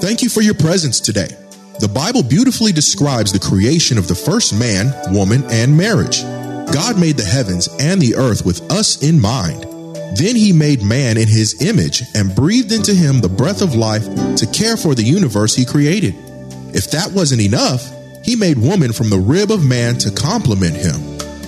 Thank you for your presence today. The Bible beautifully describes the creation of the first man, woman, and marriage. God made the heavens and the earth with us in mind. Then he made man in his image and breathed into him the breath of life to care for the universe he created. If that wasn't enough, he made woman from the rib of man to complement him.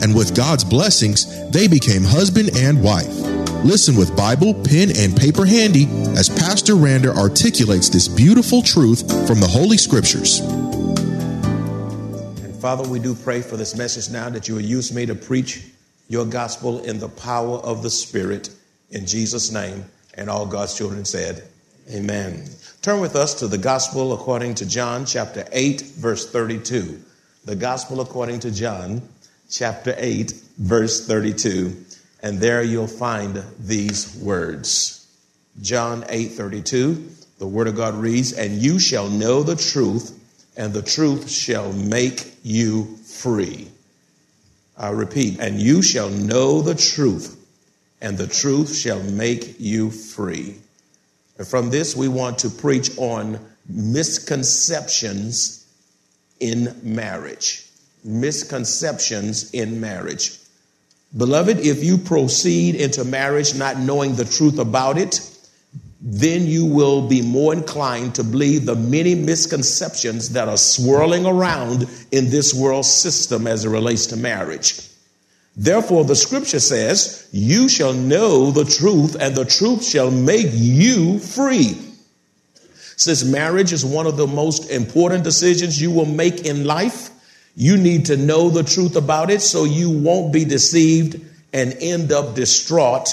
And with God's blessings, they became husband and wife. Listen with Bible, pen, and paper handy as Pastor Rander articulates this beautiful truth from the Holy Scriptures. And Father, we do pray for this message now that you will use me to preach your gospel in the power of the Spirit in Jesus' name. And all God's children said, amen. Turn with us to the gospel according to John chapter 8, verse 32. The gospel according to John chapter 8, verse 32. And there you'll find these words. John 8:32, the word of God reads, and you shall know the truth, and the truth shall make you free. I repeat, and you shall know the truth, and the truth shall make you free. And from this, we want to preach on misconceptions in marriage. Misconceptions in marriage. Beloved, if you proceed into marriage not knowing the truth about it, then you will be more inclined to believe the many misconceptions that are swirling around in this world system as it relates to marriage. Therefore, the scripture says, you shall know the truth, and the truth shall make you free. Since marriage is one of the most important decisions you will make in life, you need to know the truth about it so you won't be deceived and end up distraught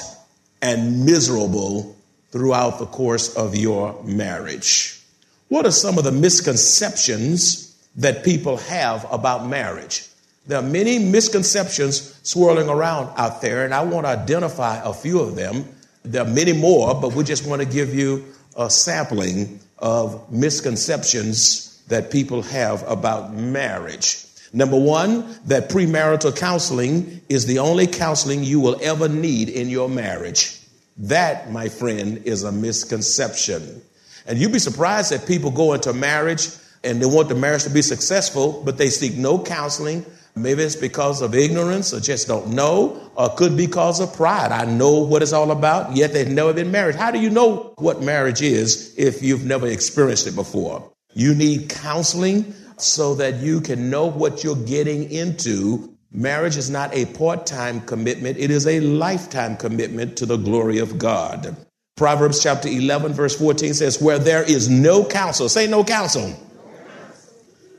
and miserable throughout the course of your marriage. What are some of the misconceptions that people have about marriage? There are many misconceptions swirling around out there, and I want to identify a few of them. There are many more, but we just want to give you a sampling of misconceptions that people have about marriage. Number one, that premarital counseling is the only counseling you will ever need in your marriage. That, my friend, is a misconception. And you'd be surprised that people go into marriage and they want the marriage to be successful, but they seek no counseling. Maybe it's because of ignorance or just don't know, or could be because of pride. I know what it's all about, yet they've never been married. How do you know what marriage is if you've never experienced it before? You need counseling so that you can know what you're getting into. Marriage is not a part-time commitment. It is a lifetime commitment to the glory of God. Proverbs chapter 11, verse 14 says, where there is no counsel, say no counsel.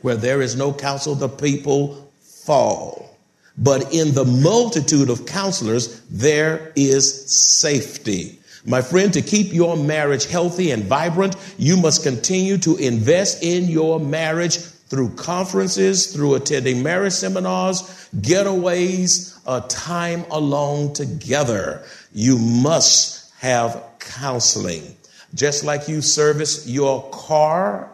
Where there is no counsel, the people fall. But in the multitude of counselors, there is safety. My friend, to keep your marriage healthy and vibrant, you must continue to invest in your marriage through conferences, through attending marriage seminars, getaways, a time alone together. You must have counseling. Just like you service your car,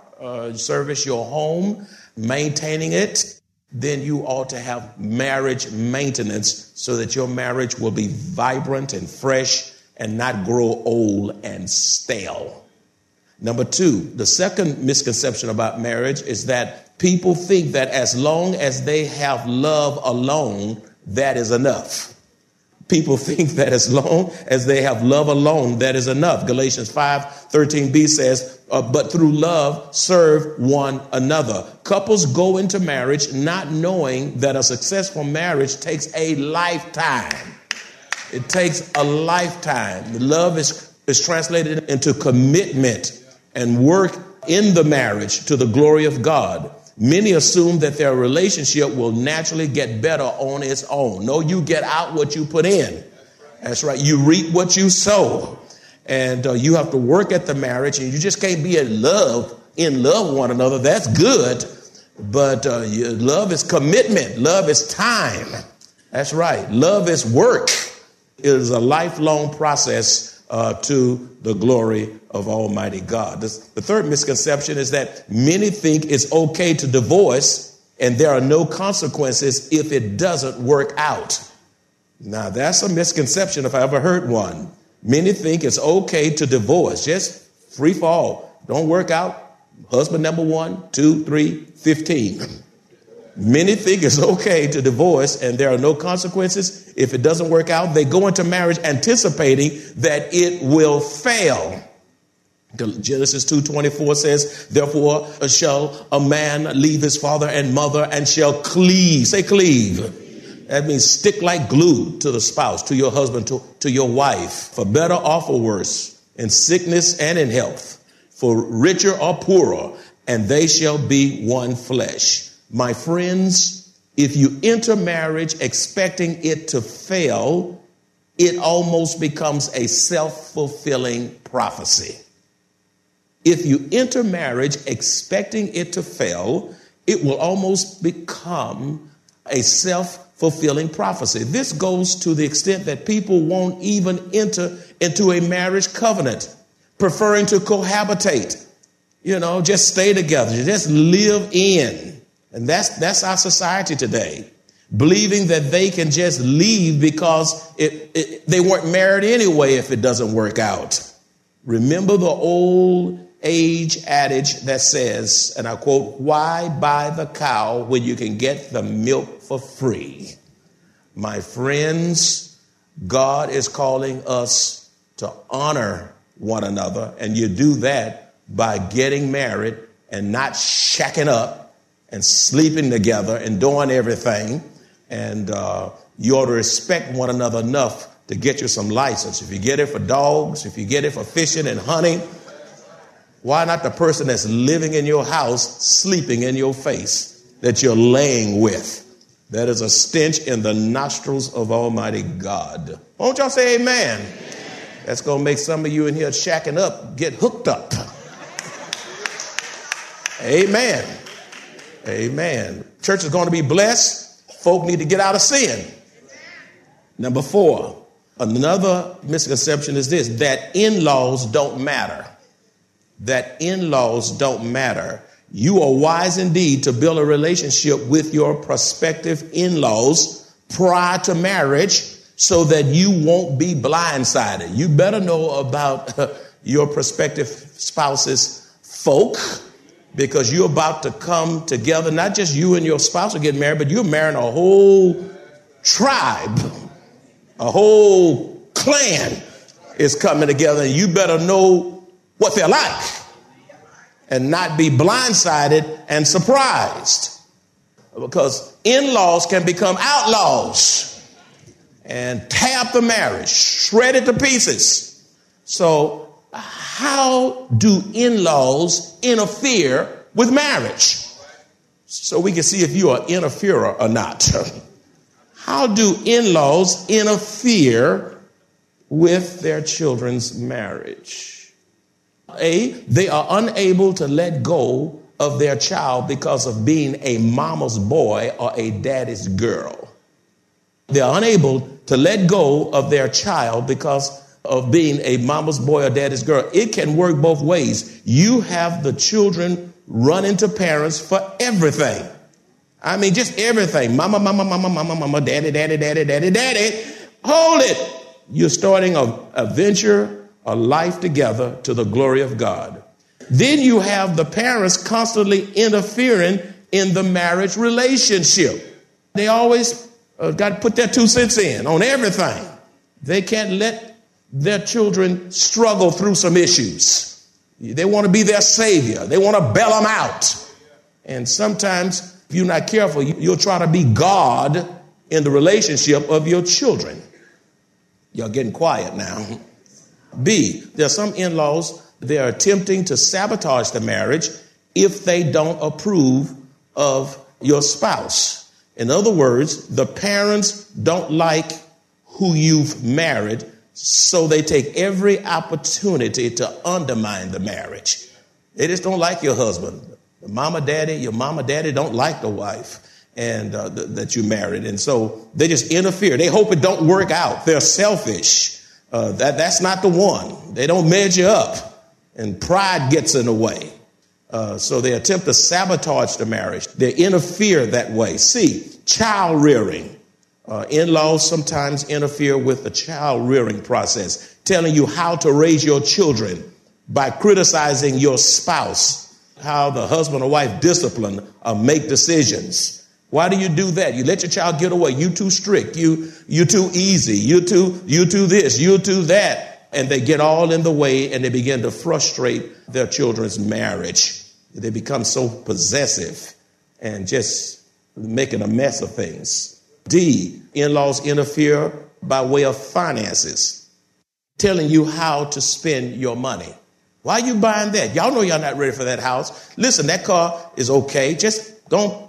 service your home, maintaining it, then you ought to have marriage maintenance so that your marriage will be vibrant and fresh and not grow old and stale. Number two, the second misconception about marriage is that people think that as long as they have love alone, that is enough. People think that as long as they have love alone, that is enough. Galatians 5:13b says, but through love, serve one another. Couples go into marriage not knowing that a successful marriage takes a lifetime. It takes a lifetime. Love is translated into commitment and work in the marriage to the glory of God. Many assume that their relationship will naturally get better on its own. No, you get out what you put in. That's right. You reap what you sow. And you have to work at the marriage, and you just can't be in love with one another. That's good. But love is commitment. Love is time. That's right. Love is work. It is a lifelong process to the glory of Almighty God. The third misconception is that many think it's okay to divorce and there are no consequences if it doesn't work out. Now, that's a misconception if I ever heard one. Many think it's okay to divorce, just free fall. Don't work out. Husband number 1, 2, 3, 15. Many think it's okay to divorce and there are no consequences. If it doesn't work out, they go into marriage anticipating that it will fail. Genesis 2:24 says, therefore shall a man leave his father and mother and shall cleave. Say cleave. That means stick like glue to the spouse, to your husband, to your wife, for better or for worse, in sickness and in health, for richer or poorer, and they shall be one flesh. My friends, if you enter marriage expecting it to fail, it almost becomes a self-fulfilling prophecy. If you enter marriage expecting it to fail, it will almost become a self-fulfilling prophecy. This goes to the extent that people won't even enter into a marriage covenant, preferring to cohabitate, just stay together, just live in. And that's our society today, believing that they can just leave because they weren't married anyway if it doesn't work out. Remember the old age adage that says, and I quote, "Why buy the cow when you can get the milk for free?" My friends, God is calling us to honor one another, and you do that by getting married and not shacking up and sleeping together and doing everything. And you ought to respect one another enough to get you some license. If you get it for dogs, if you get it for fishing and hunting, why not the person that's living in your house, sleeping in your face, that you're laying with? That is a stench in the nostrils of Almighty God. Won't y'all say amen? Amen. That's going to make some of you in here shacking up, get hooked up. Amen. Amen. Church is going to be blessed. Folk need to get out of sin. Number 4, another misconception is this, that in-laws don't matter. That in-laws don't matter. You are wise indeed to build a relationship with your prospective in-laws prior to marriage so that you won't be blindsided. You better know about your prospective spouse's folk, because you're about to come together. Not just you and your spouse will get married, but you're marrying a whole tribe, a whole clan is coming together, and you better know what they're like and not be blindsided and surprised, because in-laws can become outlaws and tear up the marriage, shred it to pieces. So how do in-laws interfere with marriage? So we can see if you are an interferer or not. How do in-laws interfere with their children's marriage? A, they are unable to let go of their child because of being a mama's boy or a daddy's girl. They are unable to let go of their child because of being a mama's boy or daddy's girl. It can work both ways. You have the children running to parents for everything. I mean, just everything. Mama, mama, mama, mama, mama, daddy, daddy, daddy, daddy, daddy. Hold it. You're starting a venture, a life together to the glory of God. Then you have the parents constantly interfering in the marriage relationship. They always got to put their 2 cents in on everything. They can't let their children struggle through some issues. They want to be their savior. They want to bail them out. And sometimes if you're not careful, you'll try to be God in the relationship of your children. Y'all getting quiet now. B, there are some in-laws, they are attempting to sabotage the marriage if they don't approve of your spouse. In other words, the parents don't like who you've married, so they take every opportunity to undermine the marriage. They just don't like your husband. Your mama, daddy don't like the wife and that you married. And so they just interfere. They hope it don't work out. They're selfish. That's not the one. They don't measure up, and pride gets in the way. So they attempt to sabotage the marriage. They interfere that way. C, child rearing. In-laws sometimes interfere with the child rearing process, telling you how to raise your children by criticizing your spouse, how the husband or wife discipline or make decisions. Why do you do that? You let your child get away. You too strict. You too easy. You too this. You too that. And they get all in the way, and they begin to frustrate their children's marriage. They become so possessive and just making a mess of things. D, in-laws interfere by way of finances, telling you how to spend your money. Why are you buying that? Y'all know y'all not ready for that house. Listen, that car is okay. Just don't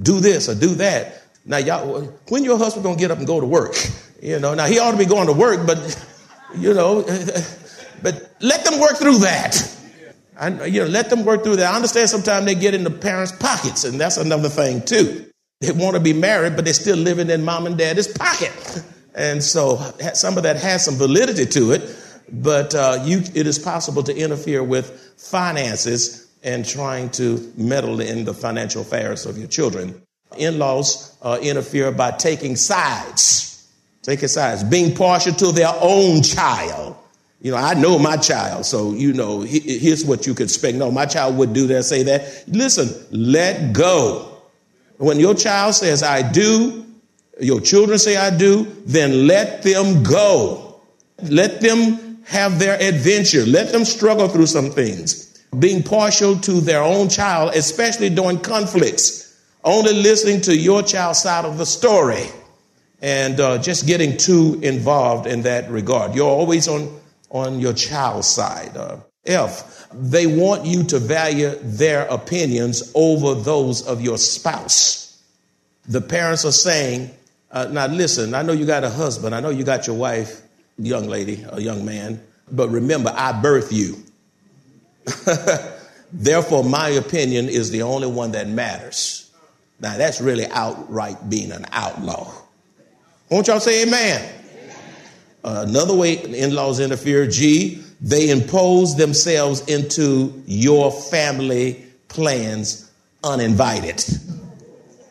do this or do that. Now, y'all, when your husband going to get up and go to work? You know, now he ought to be going to work, but, you know, but let them work through that. I understand sometimes they get in the parents' pockets, and that's another thing, too. They want to be married, but they're still living in mom and daddy's pocket. And so some of that has some validity to it, but it is possible to interfere with finances and trying to meddle in the financial affairs of your children. In-laws interfere by taking sides, being partial to their own child. You know, I know my child, so, you know, here's what you could expect. No, my child would do that, say that. Listen, let go. When your child says, I do, your children say, I do, then let them go. Let them have their adventure. Let them struggle through some things. Being partial to their own child, especially during conflicts, only listening to your child's side of the story, and just getting too involved in that regard. You're always on your child's side. F, they want you to value their opinions over those of your spouse. The parents are saying, now listen, I know you got a husband. I know you got your wife, young lady, or young man, but remember, I birthed you. Therefore, my opinion is the only one that matters. Now, that's really outright being an outlaw. Won't y'all say amen? Another way in-laws interfere, G, they impose themselves into your family plans uninvited.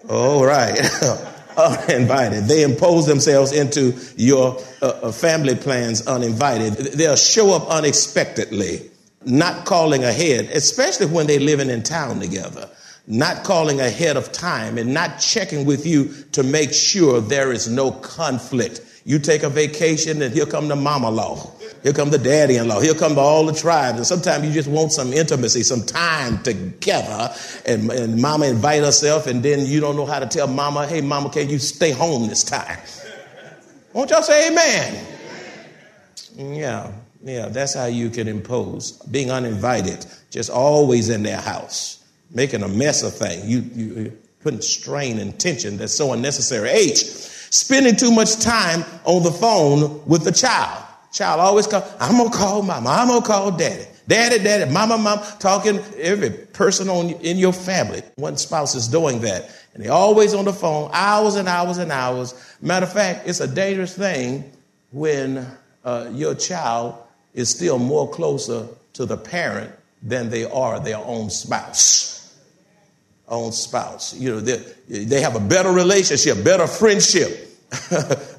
All right. Uninvited. They impose themselves into your family plans uninvited. They'll show up unexpectedly. Not calling ahead, especially when they're living in town together, not calling ahead of time and not checking with you to make sure there is no conflict. You take a vacation and here come the mama-in-law, here come the daddy-in-law, here come all the tribes. And sometimes you just want some intimacy, some time together, and mama invite herself, and then you don't know how to tell mama, hey, mama, can you stay home this time? Won't y'all say amen? Yeah. Yeah, that's how you can impose, being uninvited, just always in their house, making a mess of things. You're putting strain and tension that's so unnecessary. H, spending too much time on the phone with the child. Child always calls, I'm going to call mama, I'm going to call daddy. Daddy, mama, talking, every person in your family. One spouse is doing that, and they're always on the phone, hours and hours and hours. Matter of fact, it's a dangerous thing when your child is still more closer to the parent than they are their own spouse. You know, they have a better relationship, better friendship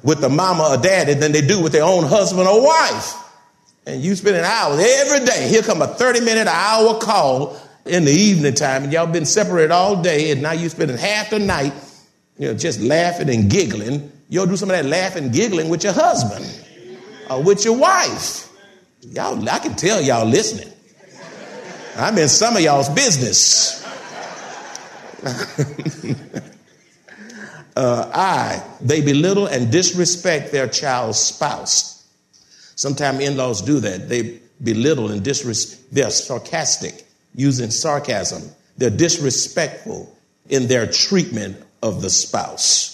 with the mama or daddy than they do with their own husband or wife. And you spend an hour every day. Here come a 30-minute, hour call in the evening time, and y'all been separated all day, and now you spending half the night, you know, just laughing and giggling. You'll do some of that laughing and giggling with your husband or with your wife. Y'all, I can tell y'all listening. I'm in some of y'all's business. They belittle and disrespect their child's spouse. Sometimes in-laws do that. They belittle and disrespect. They're sarcastic, using sarcasm. They're disrespectful in their treatment of the spouse.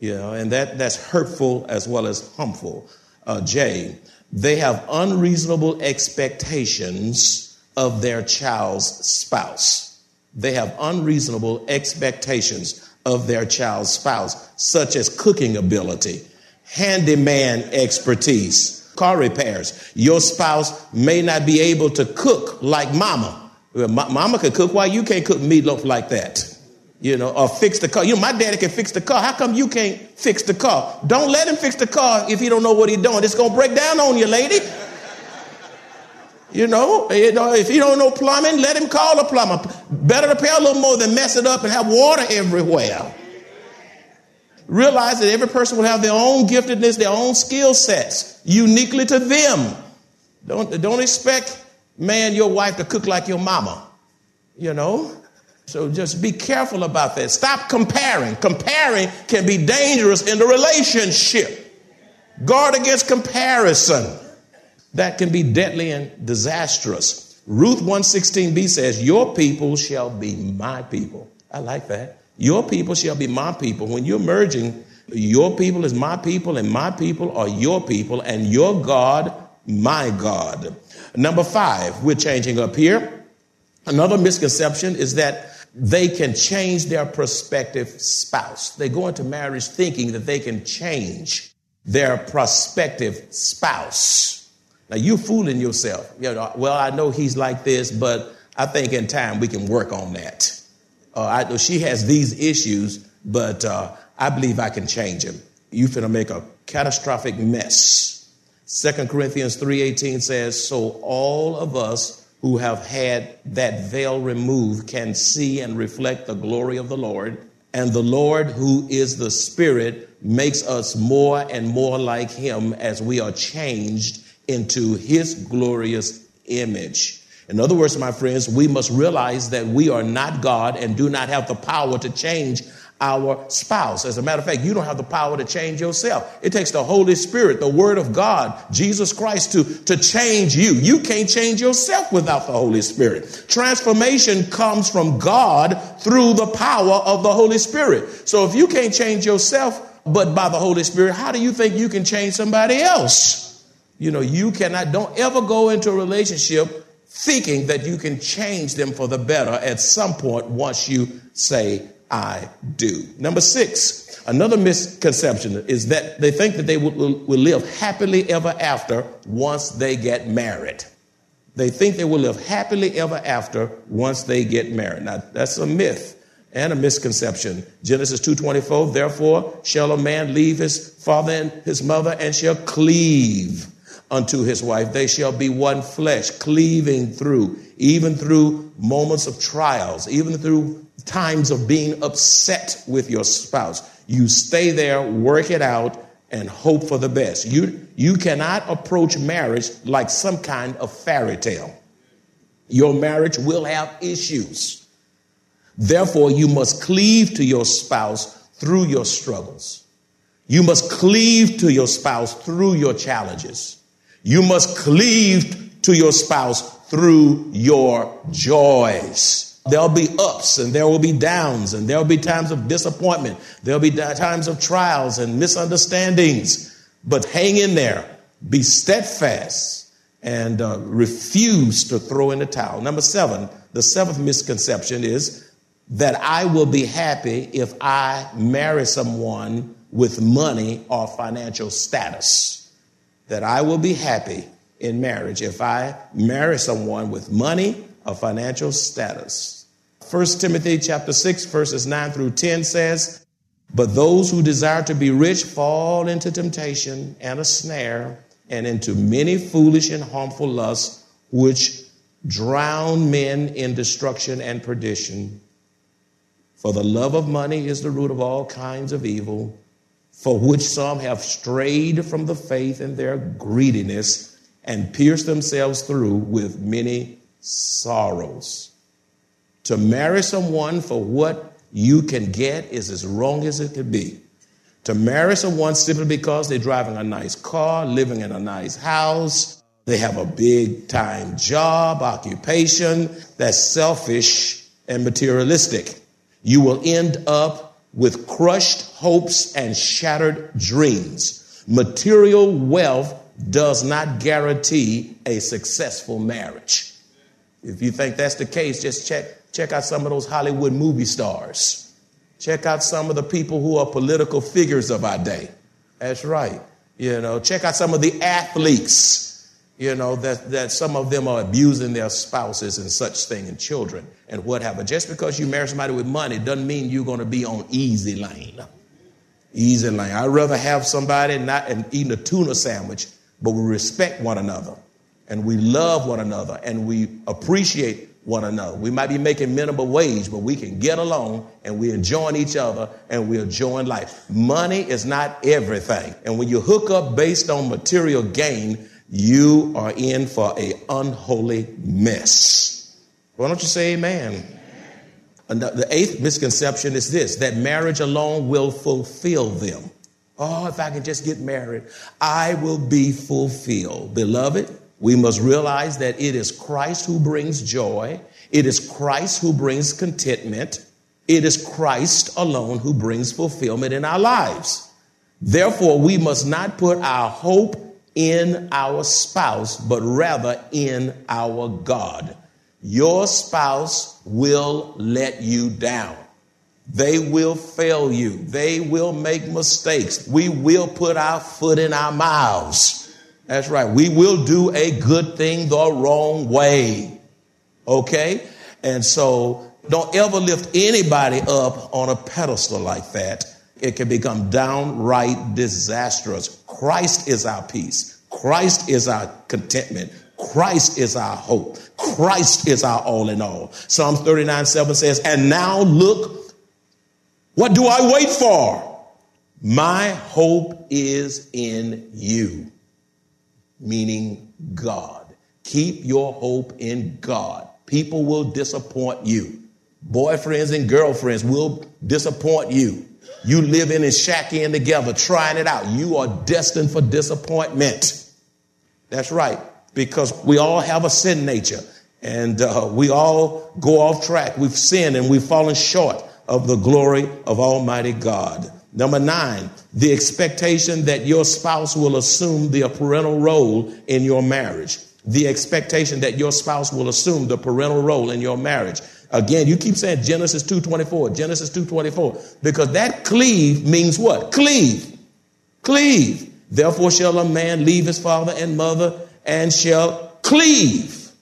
And that's hurtful as well as harmful. J, they have unreasonable expectations of their child's spouse. They have unreasonable expectations of their child's spouse, such as cooking ability, handyman expertise, car repairs. Your spouse may not be able to cook like mama. Mama can cook. Why you can't cook meatloaf like that? Or fix the car. My daddy can fix the car. How come you can't fix the car? Don't let him fix the car if he don't know what he's doing. It's going to break down on you, lady. If he don't know plumbing, let him call a plumber. Better to pay a little more than mess it up and have water everywhere. Realize that every person will have their own giftedness, their own skill sets, uniquely to them. Don't expect, your wife to cook like your mama, So just be careful about that. Stop comparing. Comparing can be dangerous in the relationship. Guard against comparison. That can be deadly and disastrous. Ruth 1:16b says, your people shall be my people. I like that. Your people shall be my people. When you're merging, your people is my people and my people are your people and your God, my God. Number 5, we're changing up here. Another misconception is that they can change their prospective spouse. They go into marriage thinking that they can change their prospective spouse. Now, you're fooling yourself. I know he's like this, but I think in time we can work on that. I know she has these issues, but I believe I can change him. You're going to make a catastrophic mess. 2 Corinthians 3:18 says, so all of us who have had that veil removed can see and reflect the glory of the Lord. And the Lord, who is the Spirit, makes us more and more like him as we are changed into his glorious image. In other words, my friends, we must realize that we are not God and do not have the power to change our spouse. As a matter of fact, you don't have the power to change yourself. It takes the Holy Spirit, the Word of God, Jesus Christ to change you. You can't change yourself without the Holy Spirit. Transformation comes from God through the power of the Holy Spirit. So if you can't change yourself, but by the Holy Spirit, how do you think you can change somebody else? You cannot. Don't ever go into a relationship thinking that you can change them for the better at some point once you say I do. Number 6, another misconception is that they think that they will live happily ever after once they get married. They think they will live happily ever after once they get married. Now, that's a myth and a misconception. Genesis 2:24, therefore shall a man leave his father and his mother and shall cleave unto his wife. They shall be one flesh, cleaving through, even through moments of trials, even through times of being upset with your spouse. You stay there, work it out, and hope for the best. You cannot approach marriage like some kind of fairy tale. Your marriage will have issues. Therefore, you must cleave to your spouse through your struggles. You must cleave to your spouse through your challenges. You must cleave to your spouse through your joys. There'll be ups and there will be downs and there'll be times of disappointment. There'll be times of trials and misunderstandings. But hang in there. Be steadfast and refuse to throw in the towel. Number 7, the 7th misconception is that I will be happy if I marry someone with money or financial status. That I will be happy in marriage if I marry someone with money of financial status. 1 Timothy chapter 6, verses 9 through 10 says, but those who desire to be rich fall into temptation and a snare and into many foolish and harmful lusts, which drown men in destruction and perdition. For the love of money is the root of all kinds of evil, for which some have strayed from the faith in their greediness and pierced themselves through with many sorrows. To marry someone for what you can get is as wrong as it could be. To marry someone simply because they're driving a nice car, living in a nice house, they have a big time job, occupation, that's selfish and materialistic. you will end up with crushed hopes and shattered dreams. Material wealth does not guarantee a successful marriage. If you think that's the case, just check out some of those Hollywood movie stars. Check out some of the people who are political figures of our day. That's right. You know, check out some of the athletes, you know, that some of them are abusing their spouses and such thing and children and what have you. Just because you marry somebody with money doesn't mean you're going to be on easy lane. Easy lane. I'd rather have somebody not eating a tuna sandwich, but we respect one another and we love one another and we appreciate one another. We might be making minimum wage, but we can get along and we're enjoying each other and we're enjoying life. Money is not everything. And when you hook up based on material gain, you are in for an unholy mess. Why don't you say amen? And the eighth misconception is this, that marriage alone will fulfill them. Oh, if I can just get married, I will be fulfilled. Beloved, we must realize that it is Christ who brings joy. It is Christ who brings contentment. It is Christ alone who brings fulfillment in our lives. Therefore, we must not put our hope in our spouse, but rather in our God. Your spouse will let you down. They will fail you. They will make mistakes. We will put our foot in our mouths. That's right. We will do a good thing the wrong way. Okay? And so don't ever lift anybody up on a pedestal like that. It can become downright disastrous. Christ is our peace. Christ is our contentment. Christ is our hope. Christ is our all in all. Psalms 39:7 says, and now look, what do I wait for? My hope is in you. Meaning God. Keep your hope in God. People will disappoint you. Boyfriends and girlfriends will disappoint you. You live in and shacking in together, trying it out. You are destined for disappointment. That's right. Because we all have a sin nature and we all go off track. We've sinned and we've fallen short of the glory of Almighty God. Number 9, the expectation that your spouse will assume the parental role in your marriage. The expectation that your spouse will assume the parental role in your marriage. Again, you keep saying Genesis 2:24, Genesis 2:24, because that cleave means what? Cleave. Cleave. Therefore shall a man leave his father and mother and shall cleave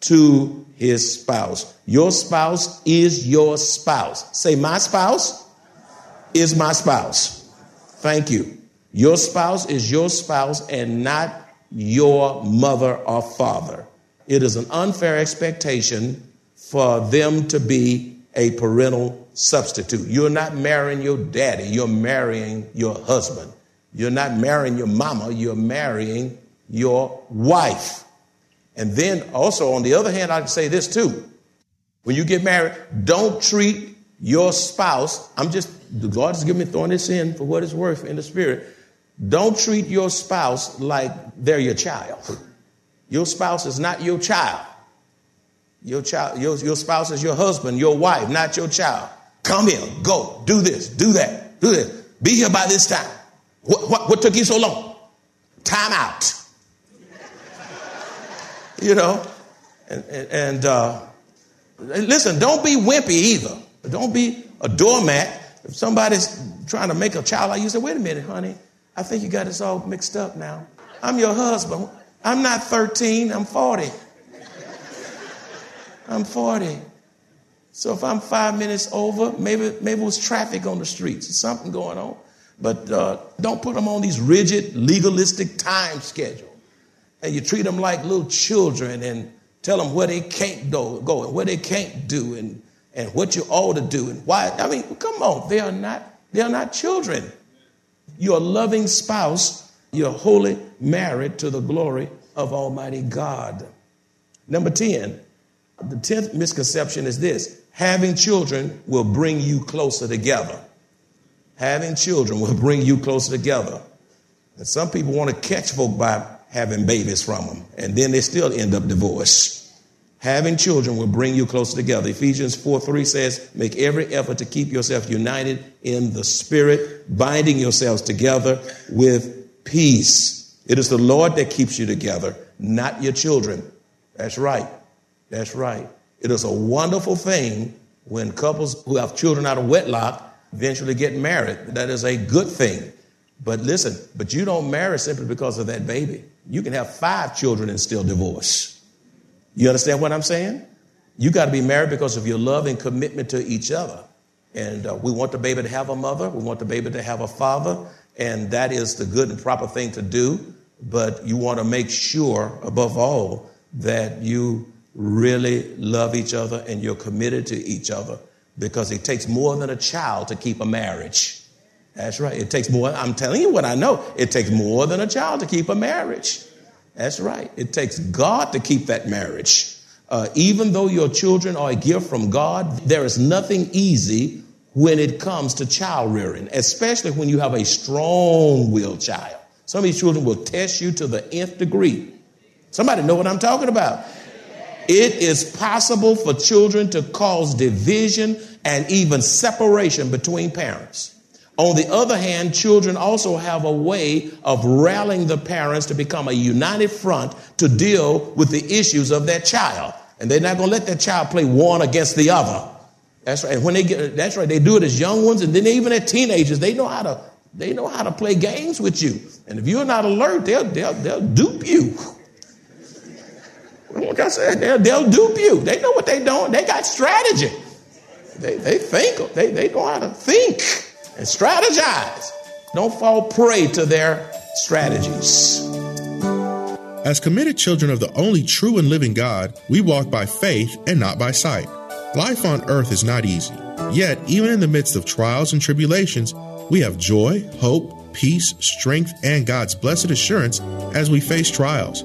to his spouse. Your spouse is your spouse. Say, my spouse is my spouse. Thank you. Your spouse is your spouse and not your mother or father. It is an unfair expectation for them to be a parental substitute. You're not marrying your daddy. You're marrying your husband. You're not marrying your mama. You're marrying your wife. And then also, on the other hand, I can say this too. When you get married, don't treat your spouse, the Lord has given me throwing this in for what it's worth in the spirit. Don't treat your spouse like they're your child. Your spouse is not your child. Your spouse is your husband, your wife, not your child. Come here, go, do this, do that, do this. Be here by this time. What took you so long? Time out. You know, and listen, don't be wimpy either. Don't be a doormat. If somebody's trying to make a child out of you, say, wait a minute, honey, I think you got us all mixed up now. I'm your husband. I'm not 13. I'm 40. I'm 40. So if I'm 5 minutes over, maybe it was traffic on the streets. Something going on. But don't put them on these rigid, legalistic time schedule. And you treat them like little children and tell them where they can't go and where they can't do and what you ought to do and why. I mean, come on. They are not children. You're a loving spouse. You're wholly married to the glory of Almighty God. Number 10, the 10th misconception is this. Having children will bring you closer together. Having children will bring you closer together. And some people want to catch folk by having babies from them. And then they still end up divorced. Having children will bring you closer together. Ephesians 4:3 says, make every effort to keep yourself united in the Spirit, binding yourselves together with peace. It is the Lord that keeps you together, not your children. That's right. That's right. It is a wonderful thing when couples who have children out of wedlock eventually get married. That is a good thing. But listen, but you don't marry simply because of that baby. You can have 5 children and still divorce. You understand what I'm saying? You got to be married because of your love and commitment to each other. And we want the baby to have a mother. We want the baby to have a father. And that is the good and proper thing to do. But you want to make sure, above all, that you really love each other and you're committed to each other, because it takes more than a child to keep a marriage. That's right. It takes more. I'm telling you what I know. It takes more than a child to keep a marriage. That's right. It takes God to keep that marriage. Even though your children are a gift from God, there is nothing easy when it comes to child rearing, especially when you have a strong-willed child. Some of these children will test you to the nth degree. Somebody know what I'm talking about. It is possible for children to cause division and even separation between parents. On the other hand, children also have a way of rallying the parents to become a united front to deal with the issues of their child. And they're not going to let their child play one against the other. That's right. And when they get, that's right, they do it as young ones, and then even as teenagers, they know how to play games with you. And if you're not alert, they'll dupe you. Like I said, they'll dupe you. They know what they're doing. They got strategy. They know how to think and strategize. Don't fall prey to their strategies. As committed children of the only true and living God, we walk by faith and not by sight. Life on earth is not easy. Yet, even in the midst of trials and tribulations, we have joy, hope, peace, strength, and God's blessed assurance as we face trials.